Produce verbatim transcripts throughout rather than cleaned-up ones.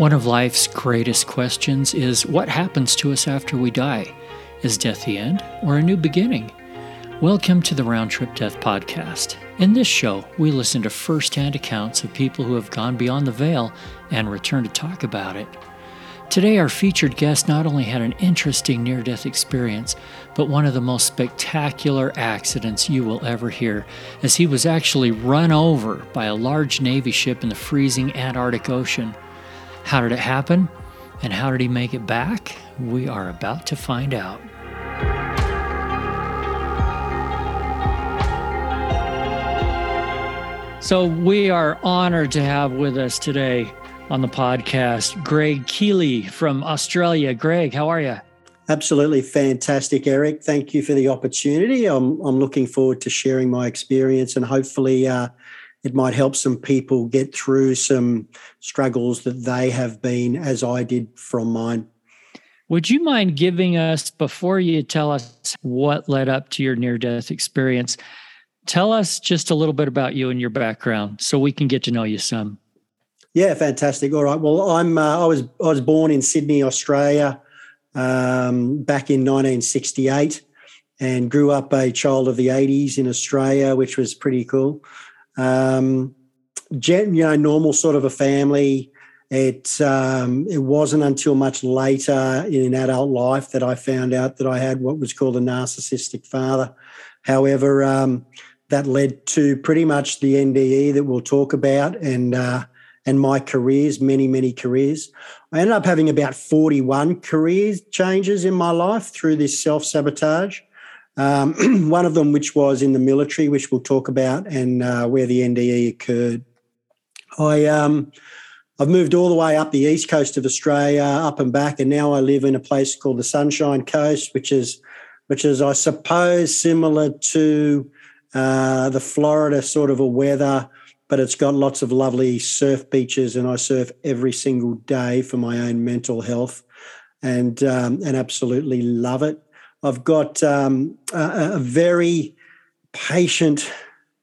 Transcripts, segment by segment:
One of life's greatest questions is, what happens to us after we die? Is death the end or a new beginning? Welcome to the Round Trip Death Podcast. In this show, we listen to first-hand accounts of people who have gone beyond the veil and return to talk about it. Today, our featured guest not only had an interesting near-death experience, but one of the most spectacular accidents you will ever hear, as he was actually run over by a large Navy ship in the freezing Antarctic Ocean. How did it happen? And how did he make it back? We are about to find out. So we are honored to have with us today on the podcast, Greg Keily from Australia. Greg, how are you? Absolutely fantastic, Eric. Thank you for the opportunity. I'm I'm looking forward to sharing my experience, and hopefully uh, it might help some people get through some struggles that they have been, as I did from mine. Would you mind giving us, before you tell us what led up to your near-death experience, tell us just a little bit about you and your background so we can get to know you some. Yeah, fantastic. All right. Well, I'm uh, I was I was born in Sydney, Australia, um, back in nineteen sixty-eight, and grew up a child of the eighties in Australia, which was pretty cool. Um, gen, you know, normal sort of a family. It um, it wasn't until much later in adult life that I found out that I had what was called a narcissistic father. However, um, that led to pretty much the N D E that we'll talk about, and uh, and my careers, many, many careers. I ended up having about forty-one career changes in my life through this self-sabotage, um, one of them which was in the military, which we'll talk about, and uh, where the N D E occurred. I, um, I've moved all the way up the east coast of Australia, up and back, and now I live in a place called the Sunshine Coast, which is, which is I suppose, similar to uh, the Florida sort of a weather, but it's got lots of lovely surf beaches, and I surf every single day for my own mental health, and um, and absolutely love it. I've got um, a, a very patient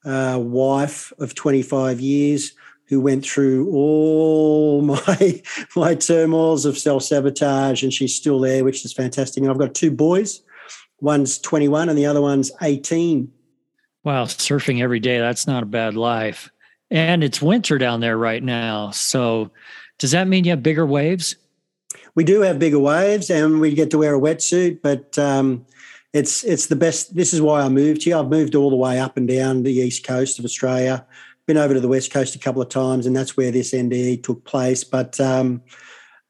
uh, wife of twenty-five years who went through all my my turmoils of self-sabotage, and she's still there, which is fantastic. And I've got two boys, one's twenty-one and the other one's eighteen. Wow, surfing every day, that's not a bad life. And it's winter down there right now. So does that mean you have bigger waves? We do have bigger waves, and we get to wear a wetsuit, but um, it's it's the best. This is why I moved here. I've moved all the way up and down the east coast of Australia, been over to the west coast a couple of times, and that's where this N D E took place. But um,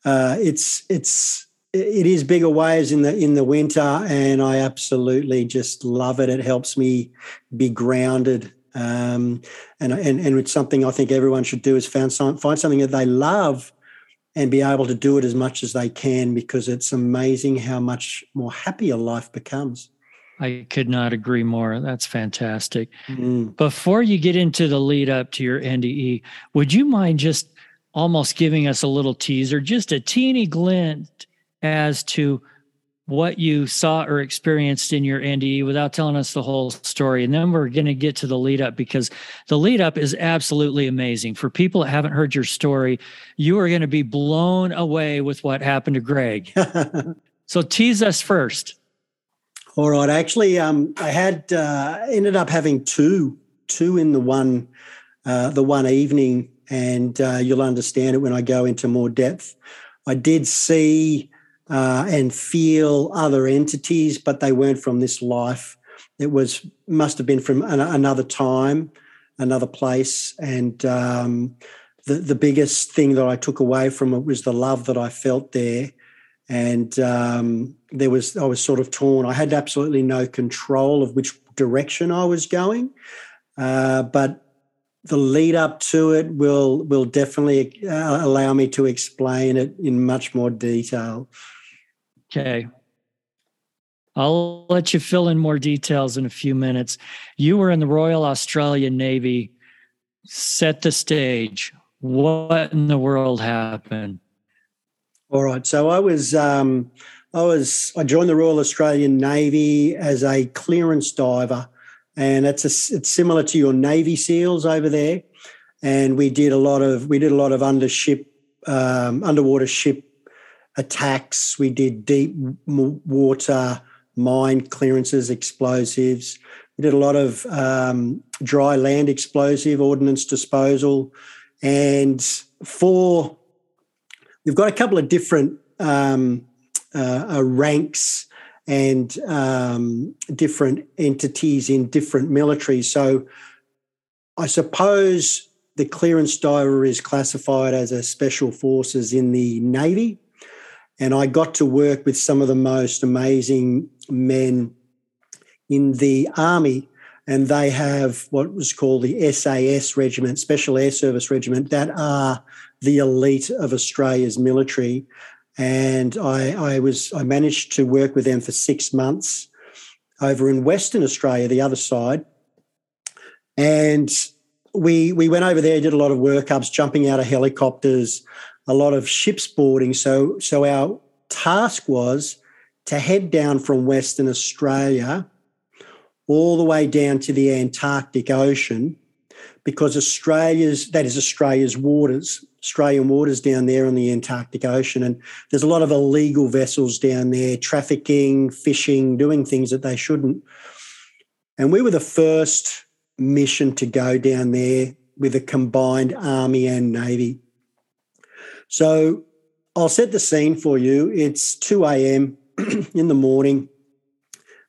uh, it's it's it is bigger waves in the in the winter, and I absolutely just love it. It helps me be grounded. Um, and, and and it's something I think everyone should do, is find, some, find something that they love and be able to do it as much as they can, because it's amazing how much more happier life becomes. I could not agree more. That's fantastic. Mm-hmm. Before you get into the lead up to your N D E, would you mind just almost giving us a little teaser, just a teeny glint as to what you saw or experienced in your N D E without telling us the whole story? And then we're going to get to the lead up, because the lead up is absolutely amazing. For people that haven't heard your story, you are going to be blown away with what happened to Greg. So tease us first. All right. Actually, um, I had uh, ended up having two, two in the one, uh, the one evening, and uh, you'll understand it when I go into more depth. I did see Uh, and feel other entities, but they weren't from this life. It was must have been from an, another time, another place. And um, the, the biggest thing that I took away from it was the love that I felt there. And um, there was I was sort of torn. I had absolutely no control of which direction I was going, uh, but the lead up to it will will definitely uh, allow me to explain it in much more detail. Okay. I'll let you fill in more details in a few minutes. You were in the Royal Australian Navy. Set the stage. What in the world happened? All right. So I was, um, I was, I joined the Royal Australian Navy as a clearance diver, and it's a, it's similar to your Navy SEALs over there. And we did a lot of we did a lot of under ship um, underwater ship attacks. We did deep water mine clearances, explosives. We did a lot of um, dry land explosive ordnance disposal. And for we've got a couple of different um, uh, ranks and um, different entities in different militaries. So I suppose the clearance diver is classified as a special forces in the Navy. And I got to work with some of the most amazing men in the Army, and they have what was called the S A S Regiment, Special Air Service Regiment, that are the elite of Australia's military. And I, I was I managed to work with them for six months over in Western Australia, the other side. And we we went over there, did a lot of workups, jumping out of helicopters, a lot of ships boarding. So, so our task was to head down from Western Australia all the way down to the Antarctic Ocean, because Australia's, that is Australia's waters, Australian waters down there on the Antarctic Ocean. And there's a lot of illegal vessels down there, trafficking, fishing, doing things that they shouldn't. And we were the first mission to go down there with a combined Army and Navy. So I'll set the scene for you. It's two a.m. in the morning.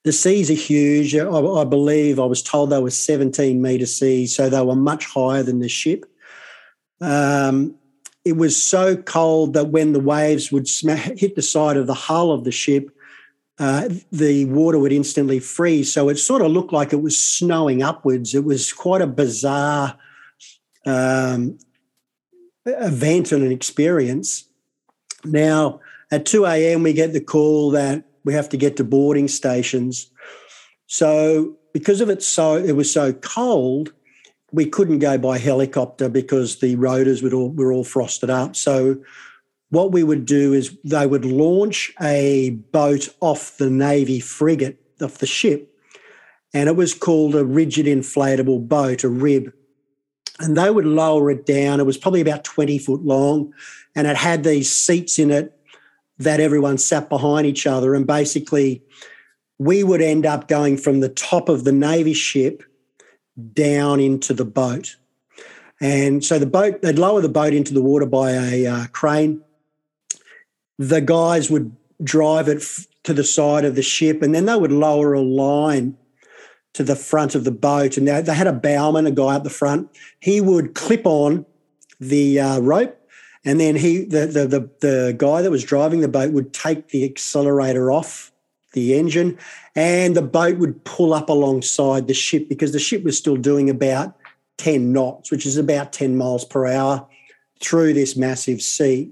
The seas are huge. I, I believe I was told they were seventeen-metre seas, so they were much higher than the ship. Um, it was so cold that when the waves would smash, hit the side of the hull of the ship, uh, the water would instantly freeze. So it sort of looked like it was snowing upwards. It was quite a bizarre um event and an experience. Now, at two a.m. we get the call that we have to get to boarding stations. So because of it, so it was so cold, we couldn't go by helicopter because the rotors would all, were all frosted up. So what we would do is they would launch a boat off the Navy frigate, off the ship, and it was called a rigid inflatable boat, a R I B. And they would lower it down. It was probably about twenty foot long, and it had these seats in it that everyone sat behind each other. And basically we would end up going from the top of the Navy ship down into the boat. And so the boat, they'd lower the boat into the water by a uh, crane. The guys would drive it f- to the side of the ship, and then they would lower a line to the front of the boat, and they, they had a bowman, a guy up the front. He would clip on the uh, rope, and then he, the, the the the guy that was driving the boat, would take the accelerator off the engine, and the boat would pull up alongside the ship, because the ship was still doing about ten knots, which is about ten miles per hour through this massive sea.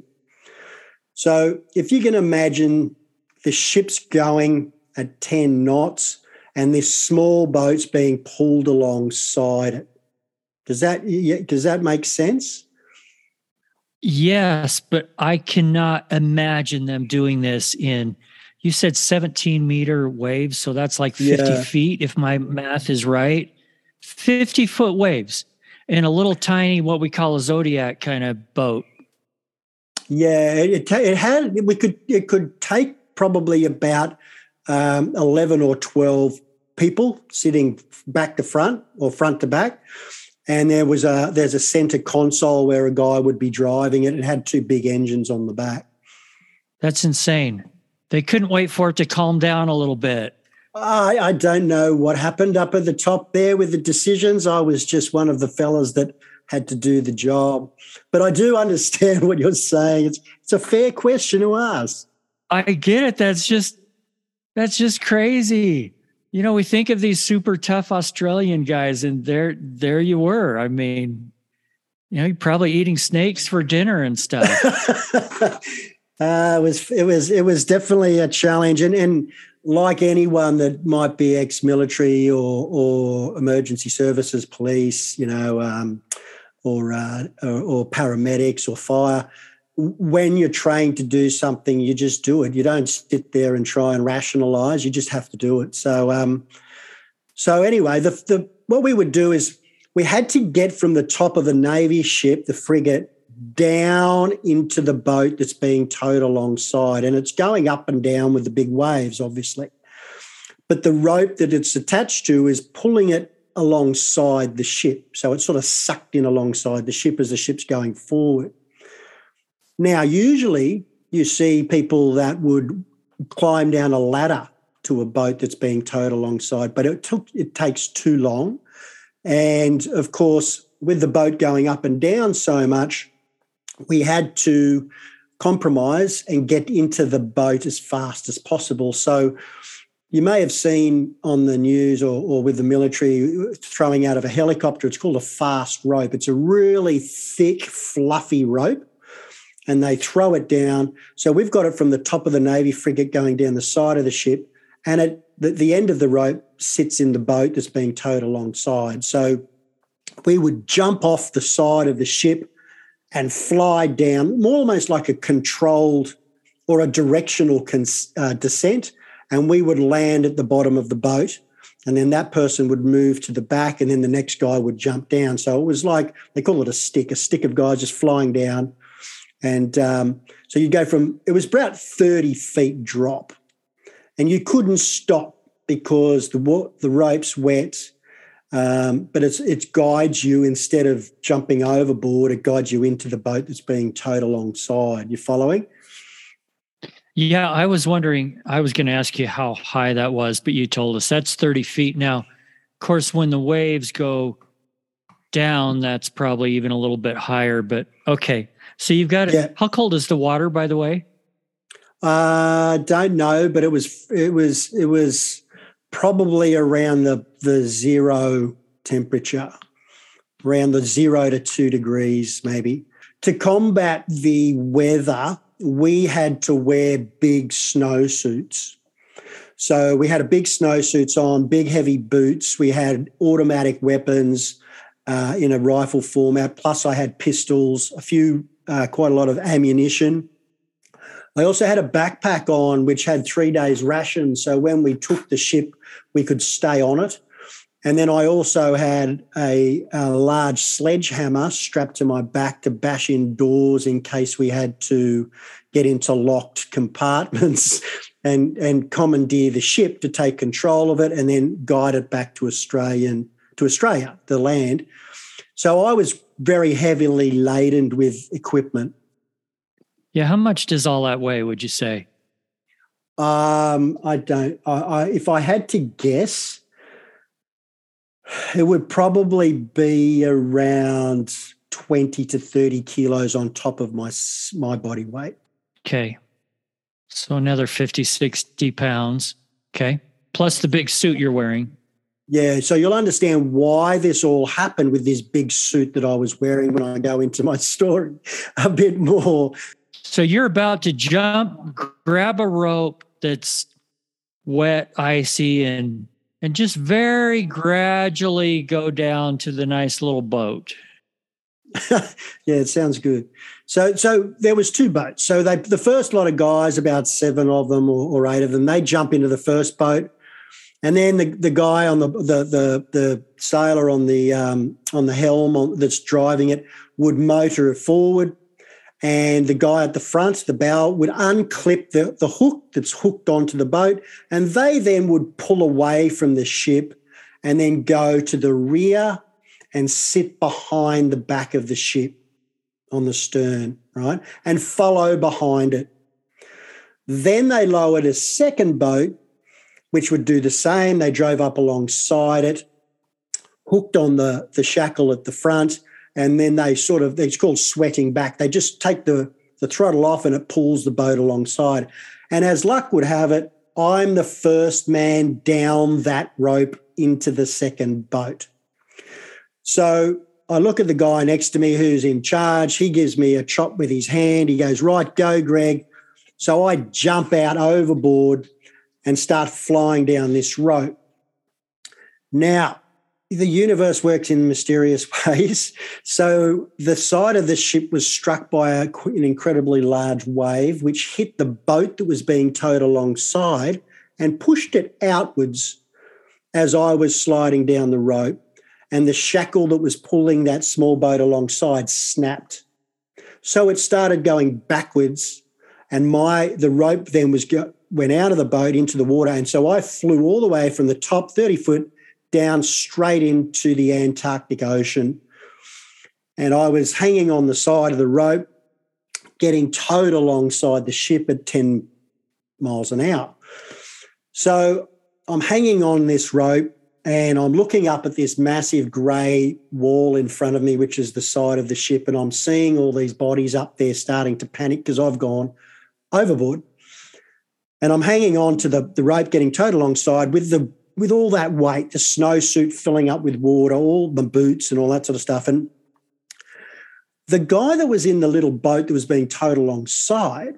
So if you can imagine, the ship's going at ten knots, and this small boat's being pulled alongside it. Does that does that make sense? Yes, but I cannot imagine them doing this in, you said seventeen meter waves, so that's like fifty yeah. feet, if my math is right. fifty foot waves in a little tiny, what we call a Zodiac kind of boat. Yeah, it it had we could it could take probably about um, eleven or twelve. People sitting back to front or front to back, and there was a there's a center console where a guy would be driving it. It had two big engines on the back. That's insane. They couldn't wait for it to calm down a little bit. I, I don't know what happened up at the top there with the decisions. I was just one of the fellas that had to do the job, but I do understand what you're saying. It's it's a fair question to ask. I get it. That's just that's just crazy. You know, we think of these super tough Australian guys, and there, there you were. I mean, you know, you're probably eating snakes for dinner and stuff. uh, it was, it was, it was definitely a challenge. And, and like anyone that might be ex-military or, or emergency services, police, you know, um, or, uh, or, or paramedics or fire, when you're trained to do something, you just do it. You don't sit there and try and rationalize. You just have to do it. So um, so anyway, the, the what we would do is we had to get from the top of the Navy ship, the frigate, down into the boat that's being towed alongside, and it's going up and down with the big waves, obviously. But the rope that it's attached to is pulling it alongside the ship. So it's sort of sucked in alongside the ship as the ship's going forward. Now, usually you see people that would climb down a ladder to a boat that's being towed alongside, but it took it takes too long. And, of course, with the boat going up and down so much, we had to compromise and get into the boat as fast as possible. So you may have seen on the news or, or with the military throwing out of a helicopter, it's called a fast rope. It's a really thick, fluffy rope, and they throw it down. So we've got it from the top of the Navy frigate going down the side of the ship, and at the, the end of the rope sits in the boat that's being towed alongside. So we would jump off the side of the ship and fly down, almost like a controlled or a directional cons- uh, descent, and we would land at the bottom of the boat, and then that person would move to the back, and then the next guy would jump down. So it was like, they call it a stick, a stick of guys just flying down. And um, so you go from, it was about thirty feet drop, and you couldn't stop because the the rope's wet. Um, but it's, it guides you, instead of jumping overboard, it guides you into the boat that's being towed alongside. You following? Yeah, I was wondering, I was going to ask you how high that was, but you told us that's thirty feet. Now, of course, when the waves go down, that's probably even a little bit higher, but okay. So you've got, yeah. How cold is the water, by the way? Uh, don't know, but it was, it was, it was. Probably around the, the zero temperature, around the zero to two degrees maybe. To combat the weather, we had to wear big snowsuits. So we had a big snowsuits on, big heavy boots. We had automatic weapons uh, in a rifle format, plus I had pistols, a few, uh, quite a lot of ammunition. I also had a backpack on which had three days rations, so when we took the ship, we could stay on it. And then I also had a, a large sledgehammer strapped to my back to bash in doors in case we had to get into locked compartments and, and commandeer the ship to take control of it and then guide it back to Australian to Australia, the land. So I was very heavily laden with equipment. Yeah, how much does all that weigh, would you say? Um, I don't. I, I, if I had to guess, it would probably be around twenty to thirty kilos on top of my my body weight. Okay, so another fifty, sixty pounds. Okay, plus the big suit you're wearing. Yeah, so you'll understand why this all happened with this big suit that I was wearing when I go into my story a bit more. So you're about to jump, grab a rope that's wet, icy, and and just very gradually go down to the nice little boat. Yeah, it sounds good. So so there was two boats. So they the first lot of guys, about seven of them or, or eight of them, they jump into the first boat, and then the, the guy on the the the, the sailor on the um, on the helm on, that's driving it would motor it forward. And the guy at the front, the bow, would unclip the, the hook that's hooked onto the boat, and they then would pull away from the ship and then go to the rear and sit behind the back of the ship on the stern, right, and follow behind it. Then they lowered a second boat, which would do the same. They drove up alongside it, hooked on the, the shackle at the front, and then they sort of, it's called sweating back. They just take the, the throttle off and it pulls the boat alongside. And as luck would have it, I'm the first man down that rope into the second boat. So I look at the guy next to me who's in charge. He gives me a chop with his hand. He goes, right, go, Greg. So I jump out overboard and start flying down this rope. Now, the universe works in mysterious ways. So the side of the ship was struck by a, an incredibly large wave, which hit the boat that was being towed alongside and pushed it outwards as I was sliding down the rope, and the shackle that was pulling that small boat alongside snapped. So it started going backwards, and my the rope then was go, went out of the boat into the water, and so I flew all the way from the top thirty foot down straight into the Antarctic Ocean, and I was hanging on the side of the rope, getting towed alongside the ship at ten miles an hour. So I'm hanging on this rope, and I'm looking up at this massive grey wall in front of me, which is the side of the ship, and I'm seeing all these bodies up there starting to panic because I've gone overboard. And I'm hanging on to the, the rope, getting towed alongside with the with all that weight, the snowsuit filling up with water, all the boots and all that sort of stuff. And the guy that was in the little boat that was being towed alongside,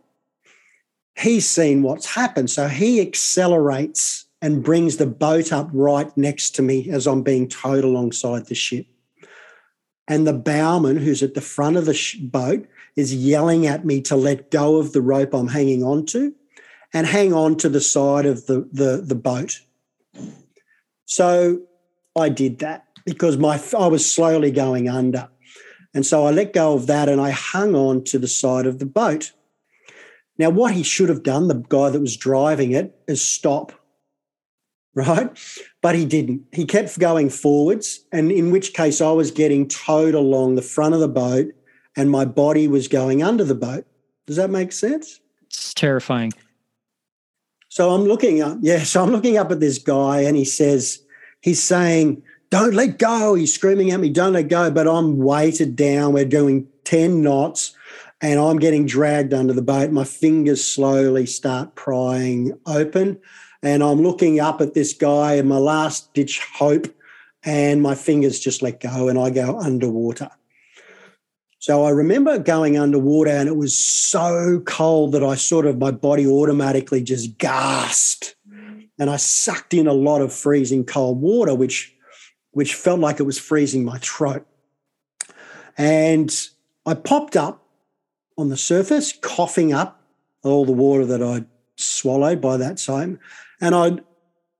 he's seen what's happened. So he accelerates and brings the boat up right next to me as I'm being towed alongside the ship. And the bowman, who's at the front of the sh- boat, is yelling at me to let go of the rope I'm hanging on to and hang on to the side of the, the, the boat. So I did that because my I was slowly going under. And so I let go of that and I hung on to the side of the boat. Now, what he should have done, the guy that was driving it, is stop, right? But he didn't. He kept going forwards, and in which case I was getting towed along the front of the boat and my body was going under the boat. Does that make sense? It's terrifying. So I'm looking up, yeah, so I'm looking up at this guy, and he says, he's saying, don't let go. He's screaming at me, don't let go. But I'm weighted down. We're doing ten knots and I'm getting dragged under the boat. My fingers slowly start prying open, and I'm looking up at this guy in my last ditch hope, and my fingers just let go and I go underwater. So I remember going underwater, and it was so cold that I sort of, my body automatically just gasped, and I sucked in a lot of freezing cold water, which which felt like it was freezing my throat. And I popped up on the surface, coughing up all the water that I'd swallowed by that time. And I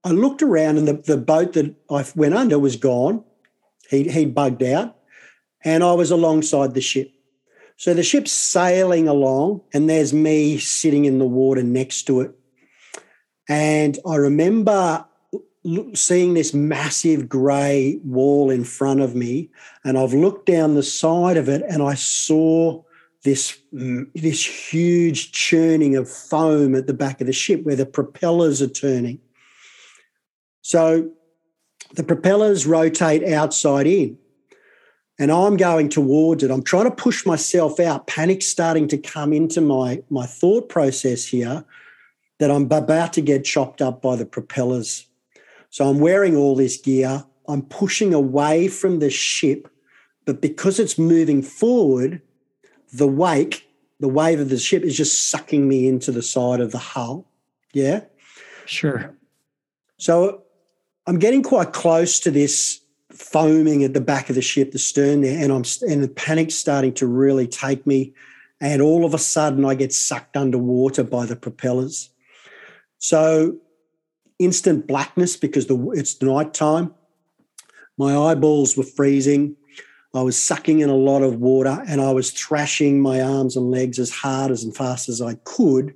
I looked around, and the, the boat that I went under was gone. He, he'd bugged out. And I was alongside the ship. So the ship's sailing along, and there's me sitting in the water next to it. And I remember seeing this massive grey wall in front of me, and I've looked down the side of it, and I saw this, this huge churning of foam at the back of the ship where the propellers are turning. So the propellers rotate outside in, and I'm going towards it. I'm trying to push myself out. Panic's starting to come into my, my thought process here that I'm about to get chopped up by the propellers. So I'm wearing all this gear. I'm pushing away from the ship, but because it's moving forward, the wake, the wave of the ship is just sucking me into the side of the hull. Yeah? Sure. So I'm getting quite close to this foaming at the back of the ship, the stern there, and I'm and the panic's starting to really take me, and all of a sudden I get sucked underwater by the propellers. So instant blackness because the it's nighttime. My eyeballs were freezing. I was sucking in a lot of water, and I was thrashing my arms and legs as hard as and fast as I could,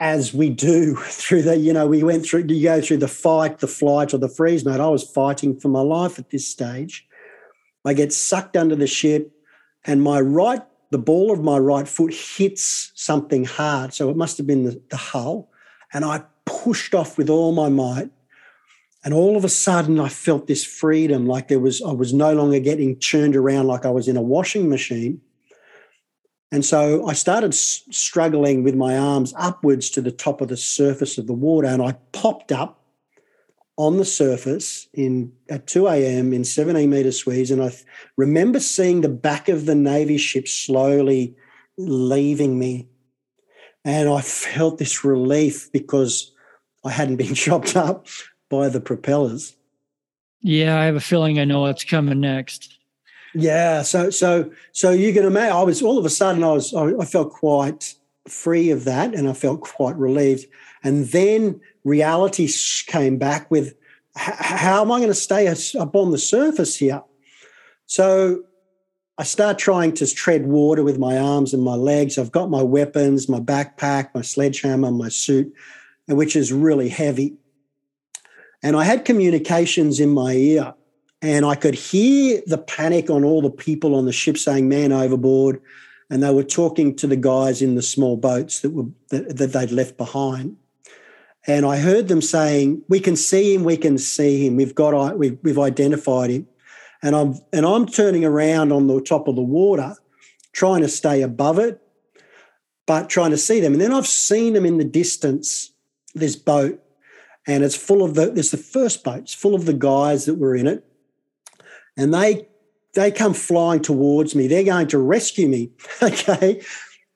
as we do through the, you know, we went through, you go through the fight, the flight, or the freeze mode. I was fighting for my life at this stage. I get sucked under the ship, and my right, the ball of my right foot hits something hard. So it must have been the, the hull. And I pushed off with all my might. And all of a sudden I felt this freedom, like there was, I was no longer getting churned around like I was in a washing machine. And so I started struggling with my arms upwards to the top of the surface of the water, and I popped up on the surface in at two a.m. in seventeen-metre sweeps, and I th- remember seeing the back of the Navy ship slowly leaving me, and I felt this relief because I hadn't been chopped up by the propellers. Yeah, I have a feeling I know what's coming next. Yeah, so so so you can imagine. I was all of a sudden. I was. I, I felt quite free of that, and I felt quite relieved. And then reality came back with, how am I going to stay up on the surface here? So I start trying to tread water with my arms and my legs. I've got my weapons, my backpack, my sledgehammer, my suit, which is really heavy. And I had communications in my ear, and I could hear the panic on all the people on the ship saying, "Man overboard." And they were talking to the guys in the small boats that were that, that they'd left behind. And I heard them saying, "We can see him, we can see him. We've got, we've, we've identified him." And I'm and I'm turning around on the top of the water, trying to stay above it, but trying to see them. And then I've seen them in the distance, this boat, and it's full of the, it's the first boat, it's full of the guys that were in it. And they they come flying towards me. They're going to rescue me, okay?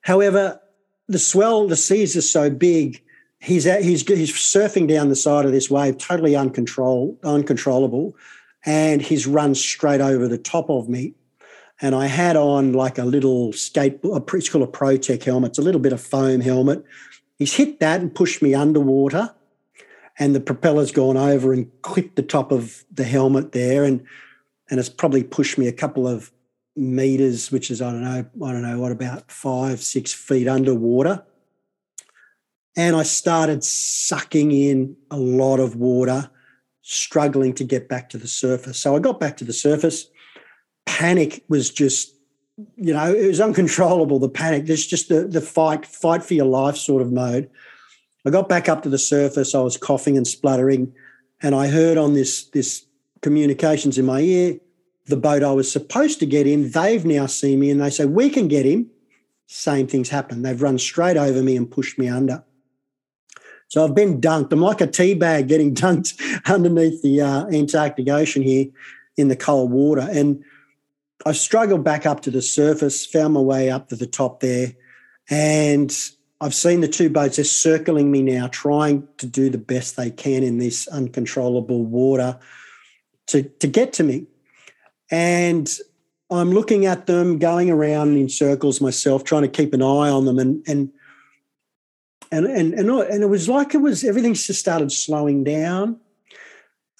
However, the swell, the seas are so big, he's at, he's he's surfing down the side of this wave, totally uncontrolled, uncontrollable, and he's run straight over the top of me. And I had on like a little skateboard, it's called a Pro-Tech helmet. It's a little bit of foam helmet. He's hit that and pushed me underwater, and the propeller's gone over and clipped the top of the helmet there, and and it's probably pushed me a couple of meters, which is, I don't know, I don't know, what, about five, six feet underwater. And I started sucking in a lot of water, struggling to get back to the surface. So I got back to the surface. Panic was just, you know, it was uncontrollable, the panic. There's just the, the fight, fight for your life sort of mode. I got back up to the surface. I was coughing and spluttering, and I heard on this this communications in my ear, the boat I was supposed to get in, they've now seen me and they say, "We can get him." Same thing's happened. They've run straight over me and pushed me under. So I've been dunked. I'm like a tea bag getting dunked underneath the uh, Antarctic Ocean here in the cold water. And I struggled back up to the surface, found my way up to the top there, and I've seen the two boats. They're circling me now, trying to do the best they can in this uncontrollable water to, to get to me. And I'm looking at them, going around in circles myself, trying to keep an eye on them. And and and and and, and it was like it was everything just started slowing down.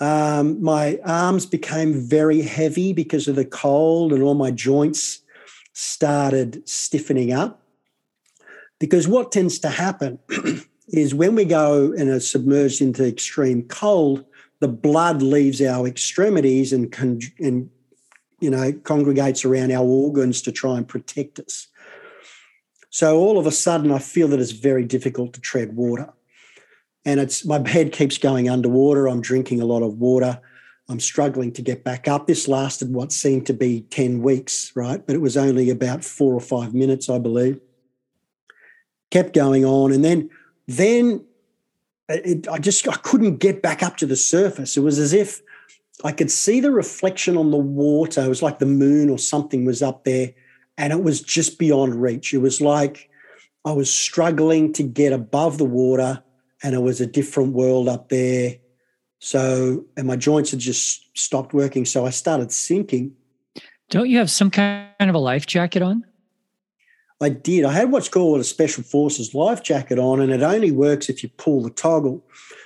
Um, my arms became very heavy because of the cold, and all my joints started stiffening up. Because what tends to happen is when we go and are submerged into extreme cold, the blood leaves our extremities and, con- and you know, congregates around our organs to try and protect us. So all of a sudden I feel that it's very difficult to tread water. And it's my head keeps going underwater. I'm drinking a lot of water. I'm struggling to get back up. This lasted what seemed to be ten weeks, right? But it was only about four or five minutes, I believe. Kept going on, and then then it, I just I couldn't get back up to the surface. It was as if I could see the reflection on the water. It was like the moon or something was up there, and it was just beyond reach. It was like I was struggling to get above the water, and it was a different world up there. So, and my joints had just stopped working, so I started sinking. Don't you have some kind of a life jacket on? I did. I had what's called a Special Forces life jacket on, and it only works if you pull the toggle.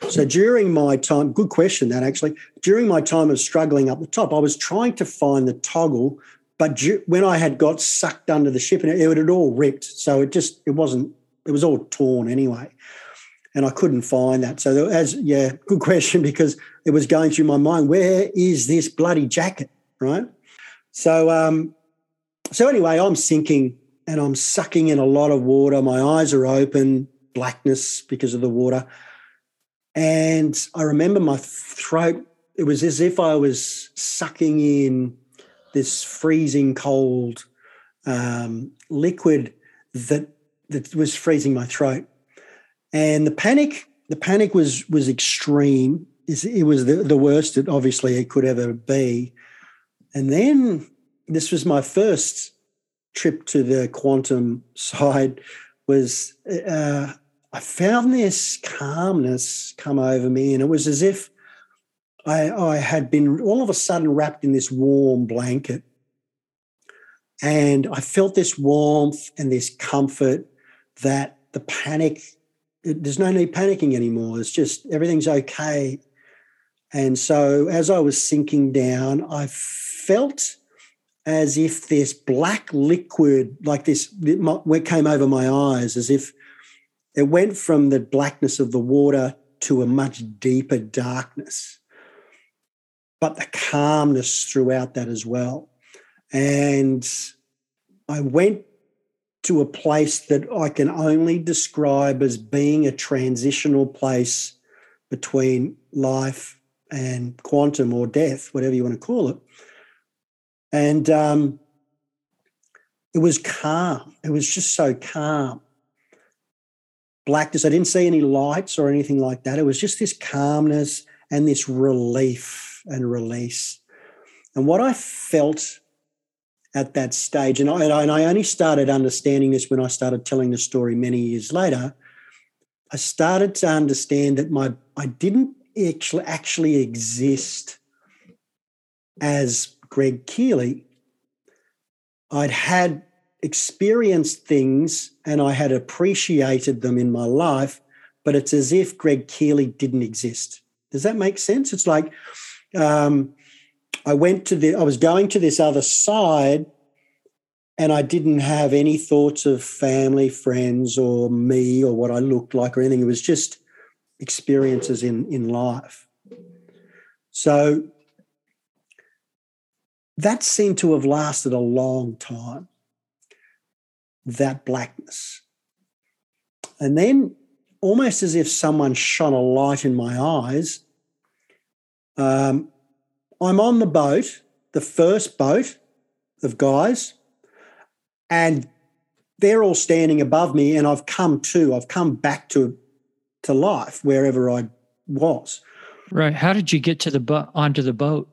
So during my time, good question that actually, during my time of struggling up the top, I was trying to find the toggle, but ju- when I had got sucked under the ship, and it, it had all ripped, so it just, it wasn't, it was all torn anyway, and I couldn't find that. So there, as, yeah, good question, because it was going through my mind, where is this bloody jacket, right? So, um, so anyway, I'm sinking. And I'm sucking in a lot of water. My eyes are open, blackness because of the water. And I remember my throat, it was as if I was sucking in this freezing cold um, liquid that that was freezing my throat. And the panic, the panic was was extreme. It was the, the worst that obviously it could ever be. And then this was my first trip to the quantum side was uh, I found this calmness come over me, and it was as if I, I had been all of a sudden wrapped in this warm blanket, and I felt this warmth and this comfort that the panic, there's no need panicking anymore. It's just everything's okay. And so as I was sinking down, I felt as if this black liquid, like this, it came over my eyes, as if it went from the blackness of the water to a much deeper darkness, but the calmness throughout that as well. And I went to a place that I can only describe as being a transitional place between life and quantum or death, whatever you want to call it. And um, it was calm. It was just so calm. Blackness. I didn't see any lights or anything like that. It was just this calmness and this relief and release. And what I felt at that stage, and I, and I only started understanding this when I started telling the story many years later, I started to understand that my I didn't actually, actually exist as Greg Keely. I'd had experienced things and I had appreciated them in my life, but it's as if Greg Keely didn't exist. Does that make sense? It's like um, I went to the, I was going to this other side and I didn't have any thoughts of family, friends, or me, or what I looked like or anything. It was just experiences in, in life. So that seemed to have lasted a long time, that blackness. And then almost as if someone shone a light in my eyes, um, I'm on the boat, the first boat of guys, and they're all standing above me, and I've come to, I've come back to to life wherever I was. Right. How did you get to the bo- onto the boat?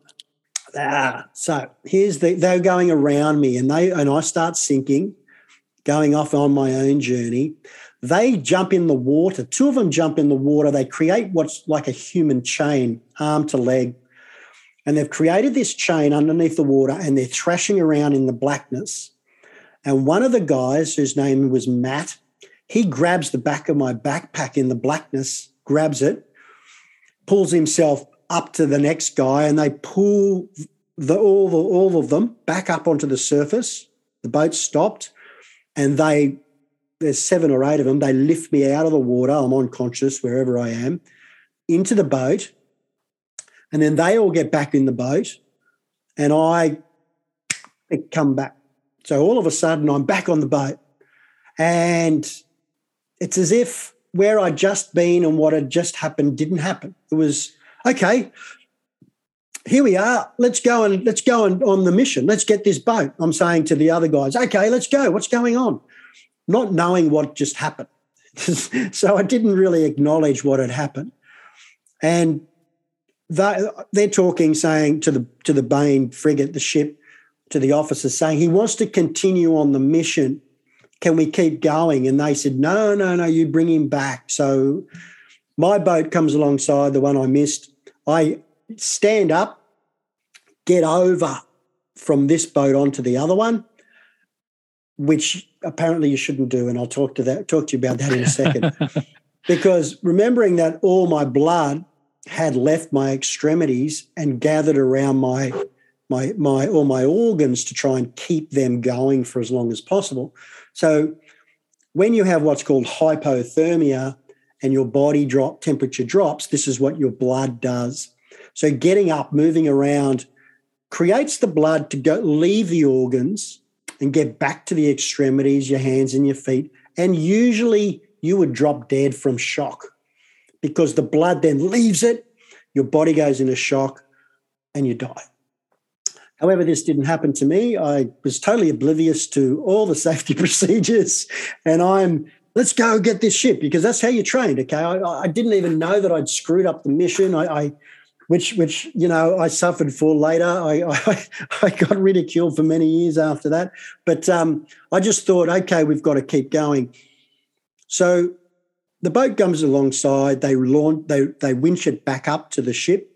Ah, so here's the, they're going around me, and they and I start sinking, going off on my own journey. They jump in the water. Two of them jump in the water. They create what's like a human chain, arm to leg, and they've created this chain underneath the water, and they're thrashing around in the blackness. And one of the guys, whose name was Matt, he grabs the back of my backpack in the blackness, grabs it, pulls himself up to the next guy, and they pull the, all, the, all of them back up onto the surface. The boat stopped, and they... there's seven or eight of them, they lift me out of the water, I'm unconscious wherever I am, into the boat, and then they all get back in the boat and I come back. So all of a sudden I'm back on the boat, and it's as if where I'd just been and what had just happened didn't happen. It was, okay, here we are, let's go and let's go and, on the mission, let's get this boat. I'm saying to the other guys, okay, let's go, what's going on? Not knowing what just happened. So I didn't really acknowledge what had happened. And they, they're talking, saying to the to the Bain frigate, the ship, to the officers, saying he wants to continue on the mission. Can we keep going? And they said, no, no, no, you bring him back. So my boat comes alongside, the one I missed. I stand up, get over from this boat onto the other one, which apparently you shouldn't do, and I'll talk to that talk to you about that in a second. Because remembering that all my blood had left my extremities and gathered around my my my all my organs to try and keep them going for as long as possible. So when you have what's called hypothermia and your body drop temperature drops, this is what your blood does. So getting up, moving around, creates the blood to go leave the organs and get back to the extremities, your hands and your feet. And usually you would drop dead from shock, because the blood then leaves it, your body goes into shock, and you die. However, this didn't happen to me. I was totally oblivious to all the safety procedures, and I'm, let's go get this ship, because that's how you're trained, okay? I, I didn't even know that I'd screwed up the mission. I, I Which, which you know, I suffered for later. I, I, I got ridiculed for many years after that. But um, I just thought, okay, we've got to keep going. So the boat comes alongside. They launch. They they winch it back up to the ship.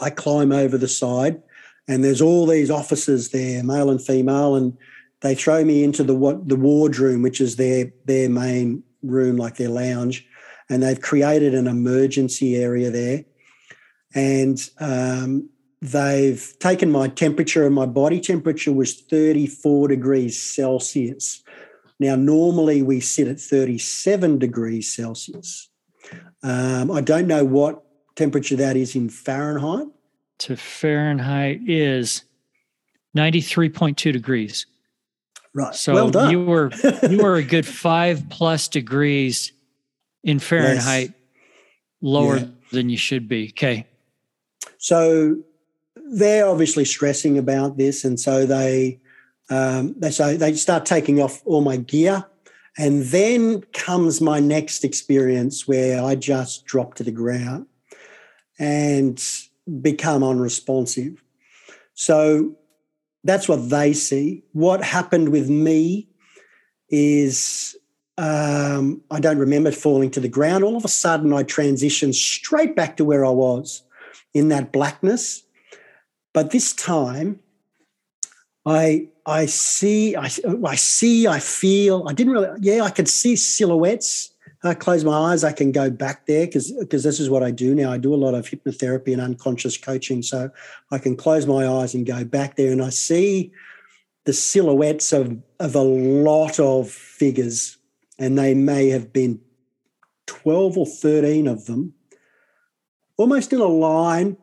I climb over the side, and there's all these officers there, male and female, and they throw me into the what the wardroom, which is their their main room, like their lounge, and they've created an emergency area there. And um, they've taken my temperature, and my body temperature was thirty-four degrees Celsius. Now, normally we sit at thirty-seven degrees Celsius. Um, I don't know what temperature that is in Fahrenheit. To Fahrenheit is ninety-three point two degrees. Right. So well done. you were you were a good five plus degrees in Fahrenheit yes. lower yeah. than you should be. Okay. So they're obviously stressing about this, and so they um, they so they start taking off all my gear, and then comes my next experience where I just drop to the ground and become unresponsive. So that's what they see. What happened with me is um, I don't remember falling to the ground. All of a sudden, I transitioned straight back to where I was in that blackness. But this time, I I see, I, I see, I feel. I didn't really, yeah, I could see silhouettes. I close my eyes, I can go back there because because this is what I do now. I do a lot of hypnotherapy and unconscious coaching, so I can close my eyes and go back there, and I see the silhouettes of, of a lot of figures, and they may have been twelve or thirteen of them, almost in a line,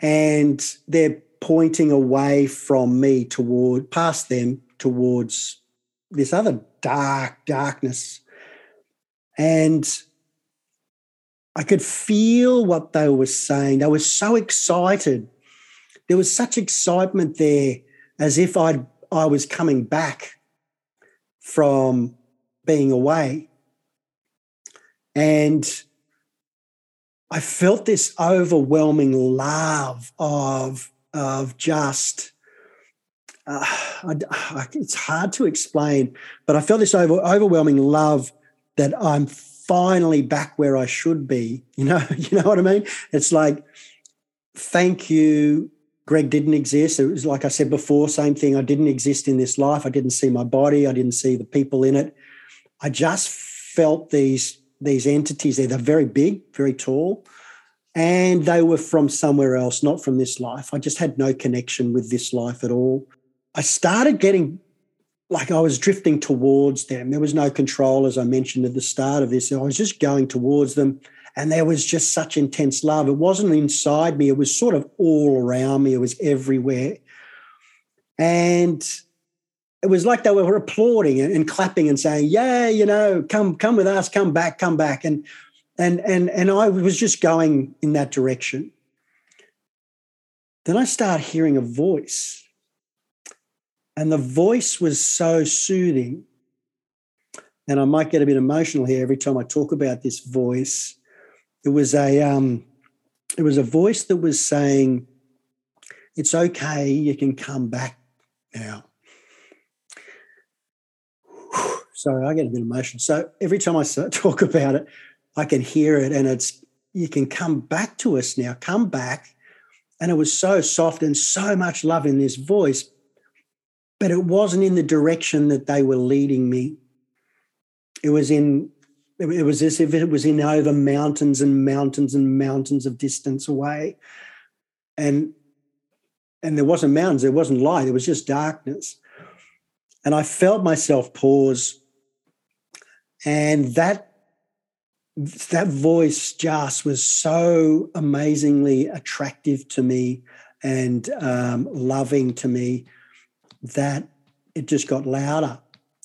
and they're pointing away from me toward, past them, towards this other dark, darkness. And I could feel what they were saying. They were so excited. There was such excitement there, as if I I was coming back from being away. And I felt this overwhelming love of, of just, uh, I, I, it's hard to explain, but I felt this over, overwhelming love that I'm finally back where I should be. You know, you know what I mean? It's like, thank you, Greg didn't exist. It was like I said before, same thing. I didn't exist in this life. I didn't see my body. I didn't see the people in it. I just felt these, these entities there. They're very big, very tall, and they were from somewhere else, not from this life. I just had no connection with this life at all. I started getting... like I was drifting towards them. There was no control, as I mentioned at the start of this. I was just going towards them, and there was just such intense love. It wasn't inside me. It was sort of all around me. It was everywhere. And it was like they were applauding and clapping and saying, yeah, you know, come come with us, come back, come back. And and and and I was just going in that direction. Then I start hearing a voice. And the voice was so soothing, and I might get a bit emotional here every time I talk about this voice. It was a, um, it was a voice that was saying, "It's okay, you can come back now." Sorry, I get a bit emotional. So every time I talk about it, I can hear it, and it's, "You can come back to us now, come back." And it was so soft and so much love in this voice. But it wasn't in the direction that they were leading me. It was in, it was as if it was in over mountains and mountains and mountains of distance away. And, and there wasn't mountains, there wasn't light, it was just darkness. And I felt myself pause. And that, that voice just was so amazingly attractive to me and um, loving to me, that it just got louder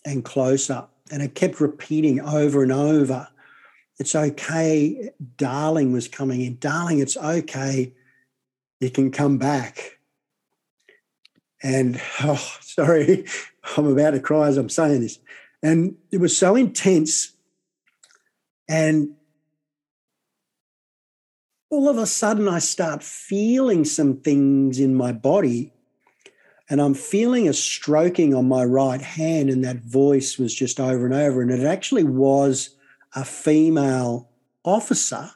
and closer, and it kept repeating over and over. It's okay, darling was coming in. Darling, it's okay, you can come back. And, oh, sorry, I'm about to cry as I'm saying this. And it was so intense, and all of a sudden I start feeling some things in my body. And I'm feeling a stroking on my right hand, and that voice was just over and over. And it actually was a female officer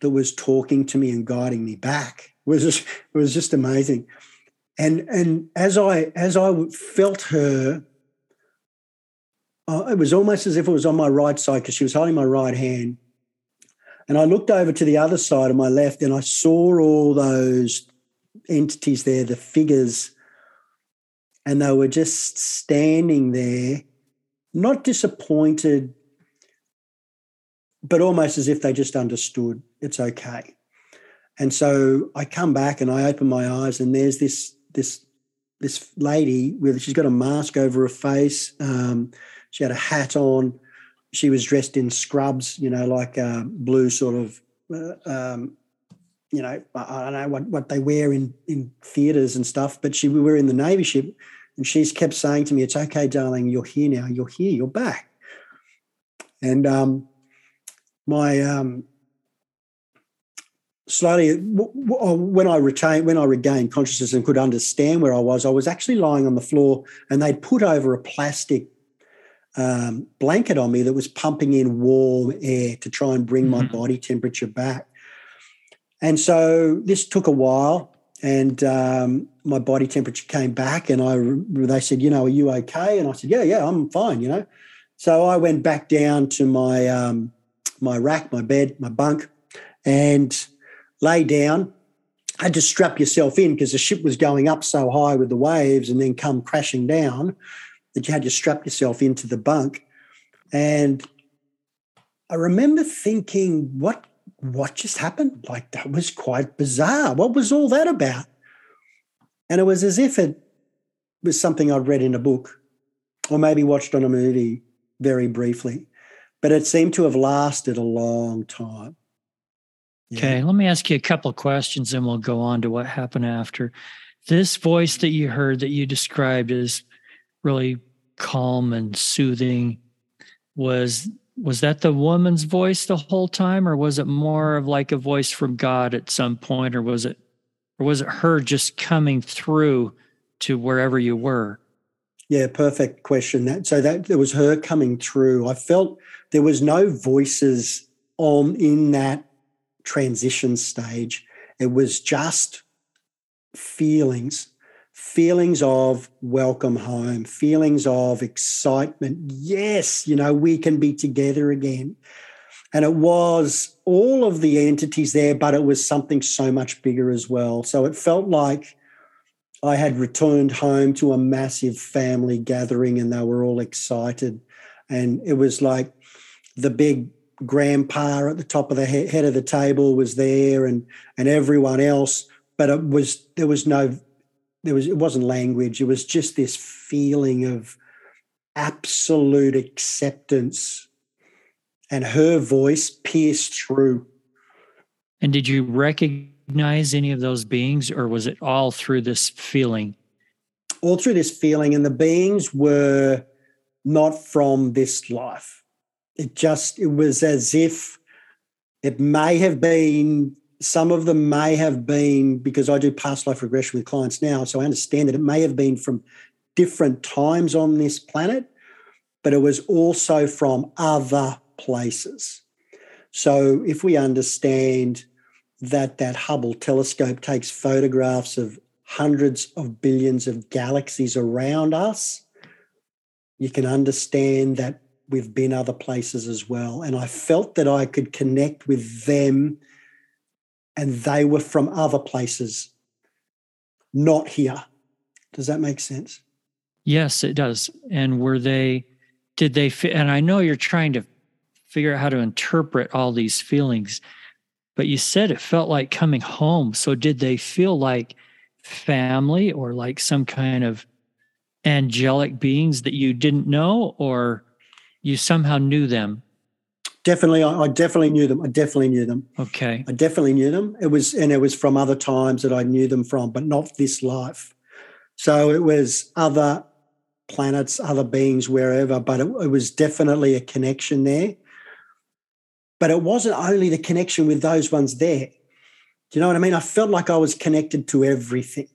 that was talking to me and guiding me back. It was just, it was just amazing. And and as I as I felt her, uh, it was almost as if it was on my right side because she was holding my right hand. And I looked over to the other side of my left, and I saw all those entities there, the figures, and they were just standing there, not disappointed, but almost as if they just understood it's okay. And so I come back and I open my eyes, and there's this this this lady with, she's got a mask over her face. Um, she had a hat on. She was dressed in scrubs, you know, like uh, blue sort of, uh, um, you know, I, I don't know what, what they wear in, in theatres and stuff. But she, we were in the Navy ship, and she's kept saying to me, "It's okay, darling, you're here now, you're here, you're back." And um, my... Um, Slowly, when I retained, when I regained consciousness and could understand where I was, I was actually lying on the floor, and they'd put over a plastic um, blanket on me that was pumping in warm air to try and bring mm-hmm. my body temperature back. And so this took a while, and um, my body temperature came back, and I they said, "You know, are you okay?" And I said, "Yeah, yeah, I'm fine." You know, so I went back down to my um, my rack, my bed, my bunk, and lay down. I had to strap yourself in because the ship was going up so high with the waves and then come crashing down that you had to strap yourself into the bunk. And I remember thinking, what, what just happened? Like, that was quite bizarre. What was all that about? And it was as if it was something I'd read in a book or maybe watched on a movie very briefly, but it seemed to have lasted a long time. Yeah. Okay, let me ask you a couple of questions, and we'll go on to what happened after. This voice that you heard that you described as really calm and soothing, was was that the woman's voice the whole time, or was it more of like a voice from God at some point, or was it or was it her just coming through to wherever you were? Yeah, perfect question. That so that it was her coming through. I felt there was no voices on in that transition stage. It was just feelings, feelings of welcome home, feelings of excitement. Yes, you know, we can be together again. And it was all of the entities there, but it was something so much bigger as well. So it felt like I had returned home to a massive family gathering, and they were all excited. And it was like the big grandpa at the top of the he- head of the table was there, and and everyone else, but it was there was no there was it wasn't language. It was just this feeling of absolute acceptance, and her voice pierced through. And did you recognize any of those beings, or was it all through this feeling? All through this feeling, and the beings were not from this life. It just, it was as if it may have been, some of them may have been, because I do past life regression with clients now, so I understand that it may have been from different times on this planet, but it was also from other places. So if we understand that that Hubble telescope takes photographs of hundreds of billions of galaxies around us, you can understand that we've been other places as well. And I felt that I could connect with them, and they were from other places, not here. Does that make sense? Yes, it does. And were they, did they, and I know you're trying to figure out how to interpret all these feelings, but you said it felt like coming home. So did they feel like family, or like some kind of angelic beings that you didn't know, or you somehow knew them? Definitely, I, I definitely knew them. I definitely knew them. Okay. I definitely knew them. It was, and it was from other times that I knew them from, but not this life. So it was other planets, other beings, wherever, but it, it was definitely a connection there. But it wasn't only the connection with those ones there. Do you know what I mean? I felt like I was connected to everything,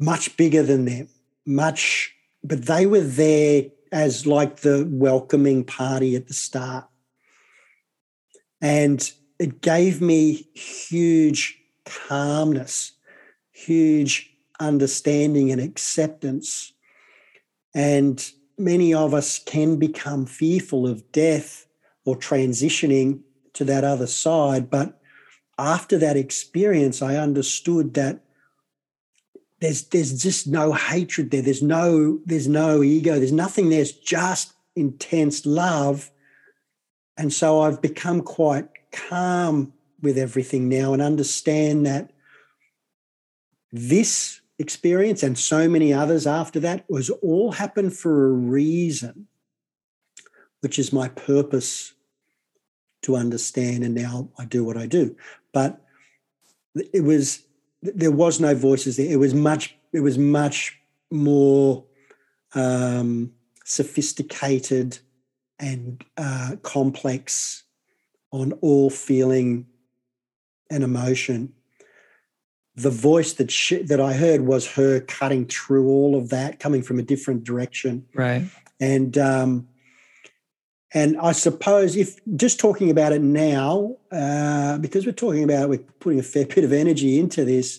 much bigger than them, much, but they were there as like the welcoming party at the start. And it gave me huge calmness, huge understanding and acceptance. And many of us can become fearful of death or transitioning to that other side, but after that experience, I understood that there's there's just no hatred there. There's no there's no ego. There's nothing. There's just intense love. And so I've become quite calm with everything now and understand that this experience and so many others after that was all happened for a reason, which is my purpose to understand, and now I do what I do. But it was there was no voices there. It was much it was much more um, sophisticated and uh, complex on all feeling and emotion. The voice that she, that I heard was her cutting through all of that, coming from a different direction. Right. And um, and I suppose if just talking about it now, uh, because we're talking about it, we're putting a fair bit of energy into this,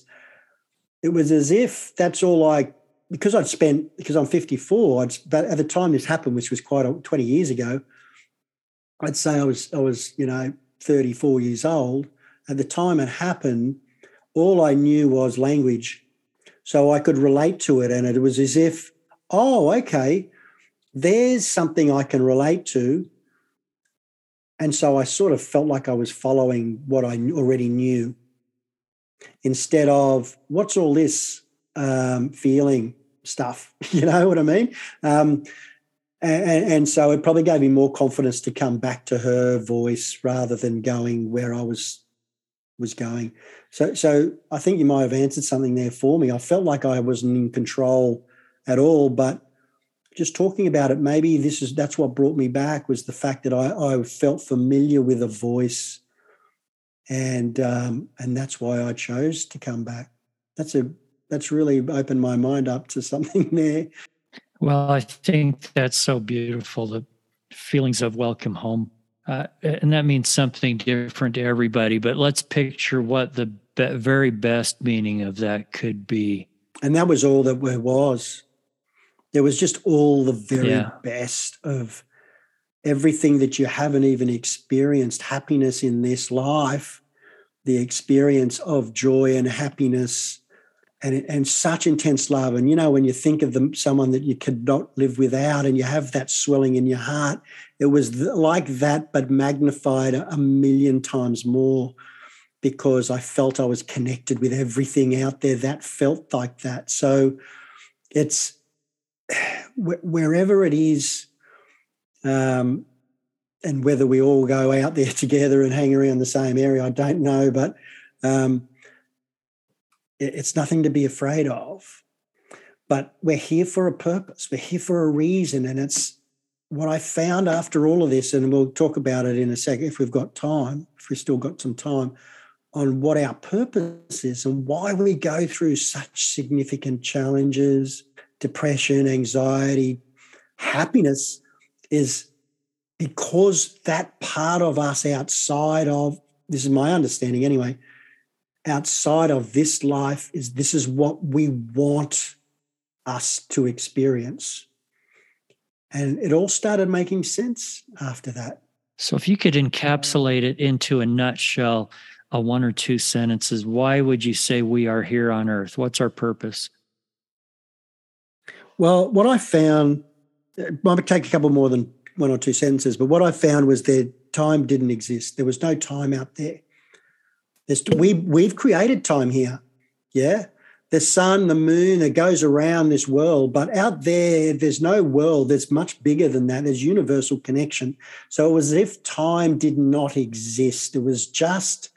it was as if that's all I, because I'd spent, because I'm fifty-four, I'd, but at the time this happened, which was quite a, twenty years ago, I'd say I was, I was, you know, thirty-four years old. At the time it happened, all I knew was language. So I could relate to it, and it was as if, oh, okay, there's something I can relate to. And so I sort of felt like I was following what I already knew instead of what's all this um, feeling stuff, you know what I mean? Um, and, and so it probably gave me more confidence to come back to her voice rather than going where I was was going. So so I think you might have answered something there for me. I felt like I wasn't in control at all, but just talking about it, maybe this is that's what brought me back was the fact that I, I felt familiar with a voice, and um, and that's why I chose to come back. That's a that's really opened my mind up to something there. Well, I think that's so beautiful, the feelings of welcome home. Uh, and that means something different to everybody, but let's picture what the be- very best meaning of that could be. And that was all that there was. There was just all the very yeah. best of everything that you haven't even experienced, happiness in this life, the experience of joy and happiness and, and such intense love. And, you know, when you think of them, someone that you could not live without and you have that swelling in your heart, it was like that but magnified a million times more because I felt I was connected with everything out there that felt like that. So it's wherever it is, um, and whether we all go out there together and hang around the same area, I don't know, but um, it's nothing to be afraid of. But we're here for a purpose. We're here for a reason, and it's what I found after all of this, and we'll talk about it in a second if we've got time, if we've still got some time, on what our purpose is and why we go through such significant challenges, depression, anxiety, happiness, is because that part of us outside of, this is my understanding anyway, outside of this life is this is what we want us to experience. And it all started making sense after that. So if you could encapsulate it into a nutshell, a one or two sentences, why would you say we are here on earth? What's our purpose? Well, what I found, it might take a couple more than one or two sentences, but what I found was that time didn't exist. There was no time out there. There's, we, we've created time here, yeah? The sun, the moon, that goes around this world, but out there, there's no world that's much bigger than that. There's universal connection. So it was as if time did not exist. It was just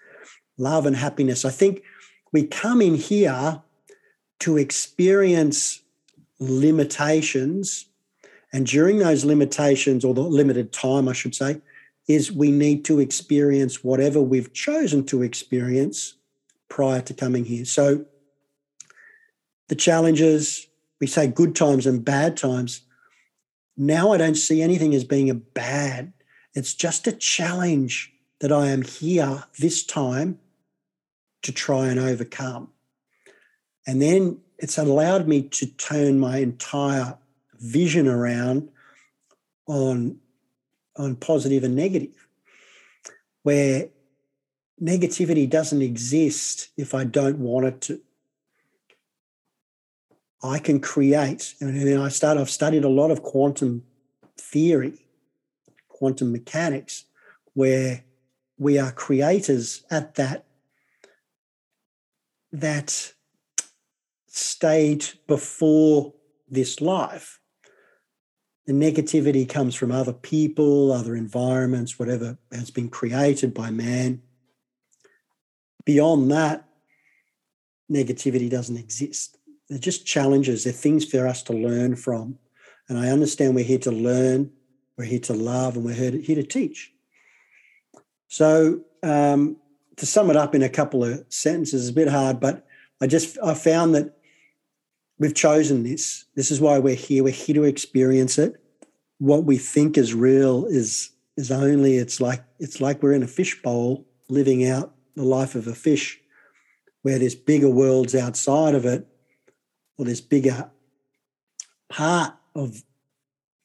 love and happiness. I think we come in here to experience limitations, and during those limitations, or the limited time I should say, is we need to experience whatever we've chosen to experience prior to coming here. So the challenges, we say good times and bad times. Now I don't see anything as being a bad. It's just a challenge that I am here this time to try and overcome. And then it's allowed me to turn my entire vision around on, on positive and negative, where negativity doesn't exist if I don't want it to. I can create, and then I start, I've studied a lot of quantum theory, quantum mechanics, where we are creators at that, that stage before this life. The negativity comes from other people, other environments, whatever has been created by man. Beyond that, negativity doesn't exist. They're just challenges. They're things for us to learn from. And I understand we're here to learn, we're here to love, and we're here to, here to teach. So um, to sum it up in a couple of sentences is a bit hard, but I just I found that we've chosen this. This is why we're here. We're here to experience it. What we think is real is is only it's like it's like we're in a fishbowl living out the life of a fish, where there's bigger worlds outside of it, or there's bigger part of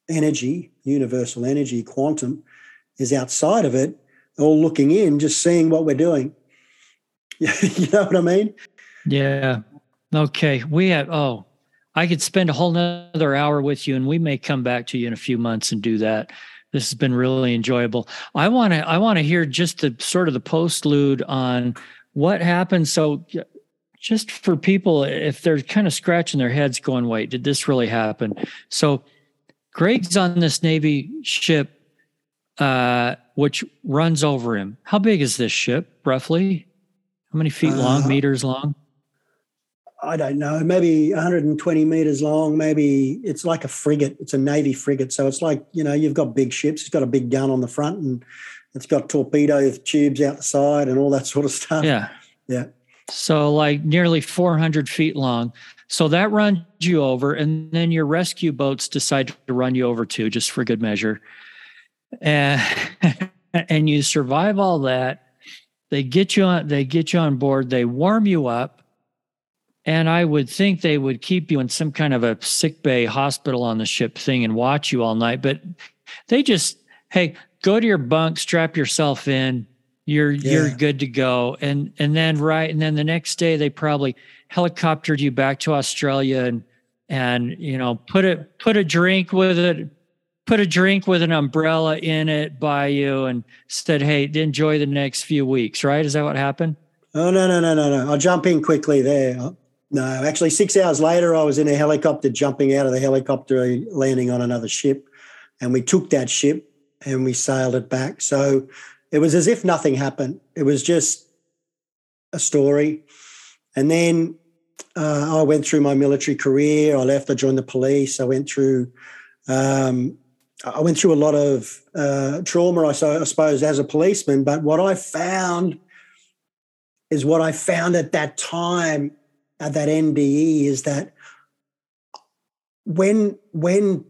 energy, universal energy, quantum, is outside of it, all looking in, just seeing what we're doing. You know what I mean? Yeah. Okay, we have, oh, I could spend a whole nother hour with you, and we may come back to you in a few months and do that. This has been really enjoyable. I want to I want to hear just the sort of the postlude on what happened. So just for people, if they're kind of scratching their heads going, wait, did this really happen? So Greg's on this Navy ship, uh, which runs over him. How big is this ship, roughly? How many feet long, uh, meters long? I don't know, maybe one hundred twenty meters long, maybe it's like a frigate. It's a Navy frigate. So it's like, you know, you've got big ships. It's got a big gun on the front, and it's got torpedo tubes out the side and all that sort of stuff. Yeah. Yeah. So like nearly four hundred feet long. So that runs you over, and then your rescue boats decide to run you over too, just for good measure. And, and you survive all that. They get you on, they get you on board. They warm you up. And I would think they would keep you in some kind of a sick bay hospital on the ship thing and watch you all night. But they just, hey, go to your bunk, strap yourself in, you're yeah. you're good to go. And and then right, and then the next day they probably helicoptered you back to Australia, and and you know, put a put a drink with it, put a drink with an umbrella in it by you, and said, hey, enjoy the next few weeks, right? Is that what happened? Oh no, no, no, no, no. I'll jump in quickly there. No, actually six hours later, I was in a helicopter, jumping out of the helicopter, landing on another ship, and we took that ship and we sailed it back. So it was as if nothing happened. It was just a story. And then uh, I went through my military career. I left, I joined the police. I went through, um, I went through a lot of uh, trauma, I, so, I suppose, as a policeman. But what I found is what I found at that time at that N D E is that when when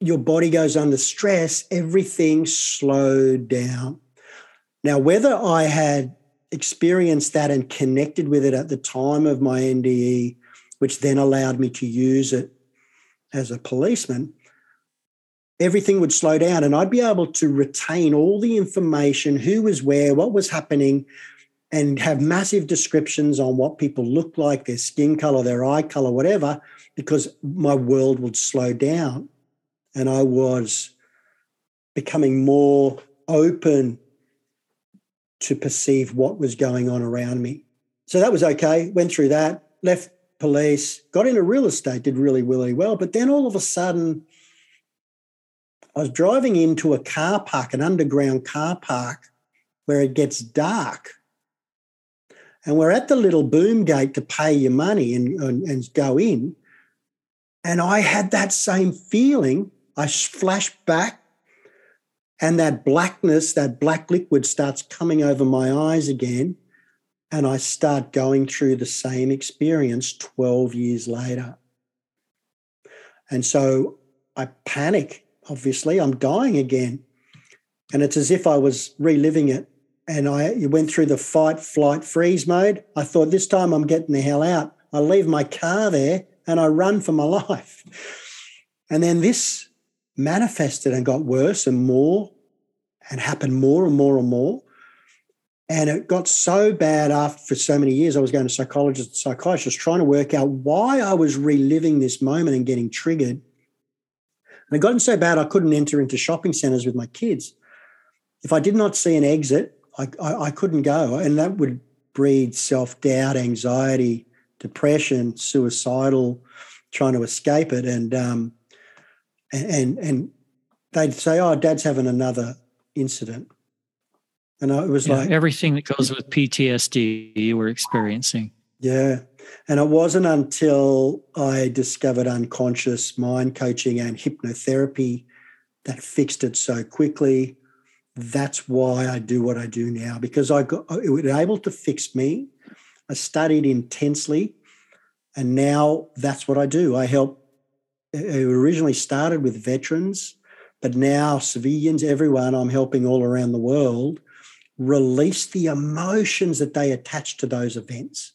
your body goes under stress, everything slowed down. Now, whether I had experienced that and connected with it at the time of my N D E, which then allowed me to use it as a policeman, everything would slow down, and I'd be able to retain all the information, who was where, what was happening, and have massive descriptions on what people look like, their skin color, their eye color, whatever, because my world would slow down. And I was becoming more open to perceive what was going on around me. So that was okay. Went through that, left police, got into real estate, did really, really well. But then all of a sudden, I was driving into a car park, an underground car park, where it gets dark. And we're at the little boom gate to pay your money and, and, and go in. And I had that same feeling. I flashed back, and that blackness, that black liquid starts coming over my eyes again, and I start going through the same experience twelve years later. And so I panic, obviously. I'm dying again. And it's as if I was reliving it. And I went through the fight, flight, freeze mode. I thought, this time I'm getting the hell out. I leave my car there and I run for my life. And then this manifested and got worse and more, and happened more and more and more. And it got so bad after for so many years, I was going to psychologists and psychiatrists trying to work out why I was reliving this moment and getting triggered. And it gotten so bad I couldn't enter into shopping centres with my kids. If I did not see an exit, I, I, I couldn't go. And that would breed self-doubt, anxiety, depression, suicidal, trying to escape it. And um, and and they'd say, oh, Dad's having another incident. And it was yeah, like... everything that goes with P T S D you were experiencing. Yeah. And it wasn't until I discovered unconscious mind coaching and hypnotherapy that fixed it so quickly. That's why I do what I do now, because I got, it was able to fix me. I studied intensely, and now that's what I do. I help, it originally started with veterans, but now civilians, everyone I'm helping all around the world, release the emotions that they attach to those events,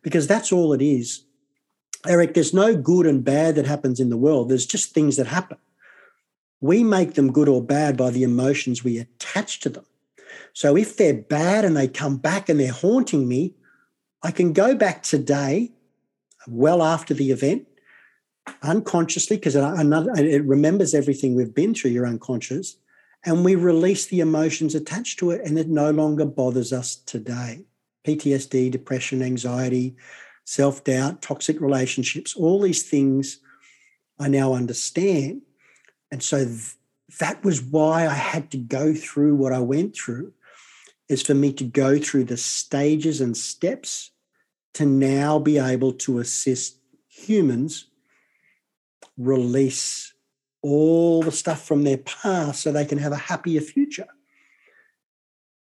because that's all it is. Eric, there's no good and bad that happens in the world. There's just things that happen. We make them good or bad by the emotions we attach to them. So if they're bad and they come back and they're haunting me, I can go back today, well after the event, unconsciously, because it remembers everything we've been through, your unconscious, and we release the emotions attached to it, and it no longer bothers us today. P T S D, depression, anxiety, self-doubt, toxic relationships, all these things I now understand. And so th- that was why I had to go through what I went through, is for me to go through the stages and steps to now be able to assist humans release all the stuff from their past so they can have a happier future.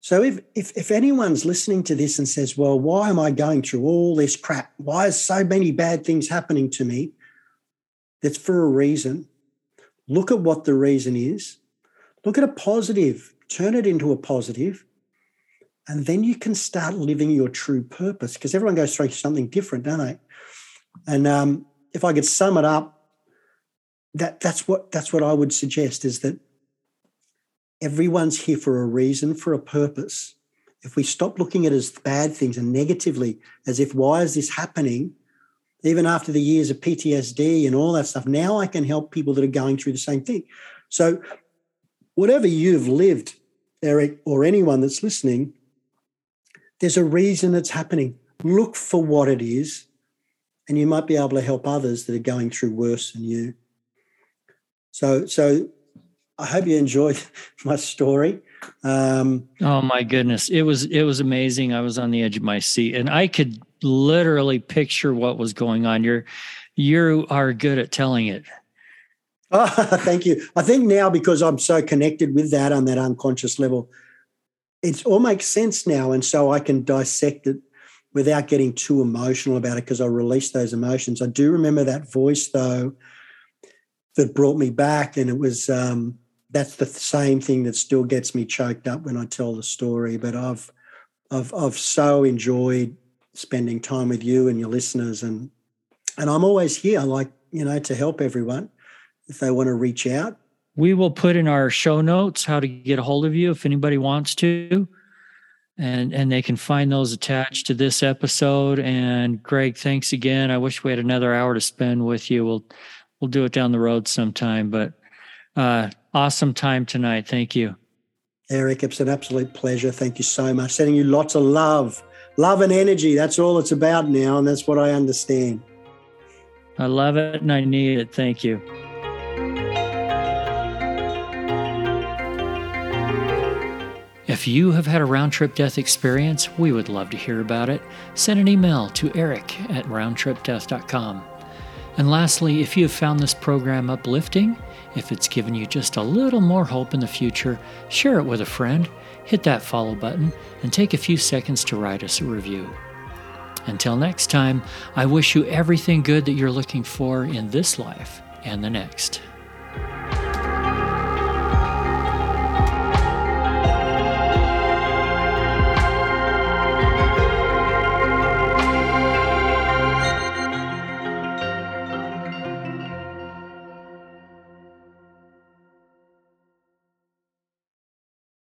So if, if if anyone's listening to this and says, well, why am I going through all this crap? Why is so many bad things happening to me? That's for a reason. Look at what the reason is. Look at a positive. Turn it into a positive. And then you can start living your true purpose, because everyone goes through something different, don't they? And um, if I could sum it up, That that's what that's what I would suggest, is that everyone's here for a reason, for a purpose. If we stop looking at it as bad things and negatively, as if why is this happening, even after the years of P T S D and all that stuff, now I can help people that are going through the same thing. So whatever you've lived, Eric, or anyone that's listening, there's a reason it's happening. Look for what it is, and you might be able to help others that are going through worse than you. So, so I hope you enjoyed my story. Um, oh my goodness. It was, it was amazing. I was on the edge of my seat, and I could literally picture what was going on. You're, you are good at telling it. Oh, thank you. I think now, because I'm so connected with that on that unconscious level, it all makes sense now. And so I can dissect it without getting too emotional about it, because I release those emotions. I do remember that voice though, that brought me back, and it was um, that's the same thing that still gets me choked up when I tell the story. But I've I've I've so enjoyed spending time with you and your listeners, and and I'm always here, like, you know, to help everyone if they want to reach out. We will put in our show notes how to get a hold of you if anybody wants to, and and they can find those attached to this episode. And Greg, thanks again. I wish we had another hour to spend with you. We'll. We'll do it down the road sometime, but uh, awesome time tonight. Thank you. Eric, it's an absolute pleasure. Thank you so much. Sending you lots of love, love and energy. That's all it's about now, and that's what I understand. I love it, and I need it. Thank you. If you have had a round trip death experience, we would love to hear about it. Send an email to Eric at round trip death dot com. And lastly, if you have found this program uplifting, if it's given you just a little more hope in the future, share it with a friend, hit that follow button, and take a few seconds to write us a review. Until next time, I wish you everything good that you're looking for in this life and the next.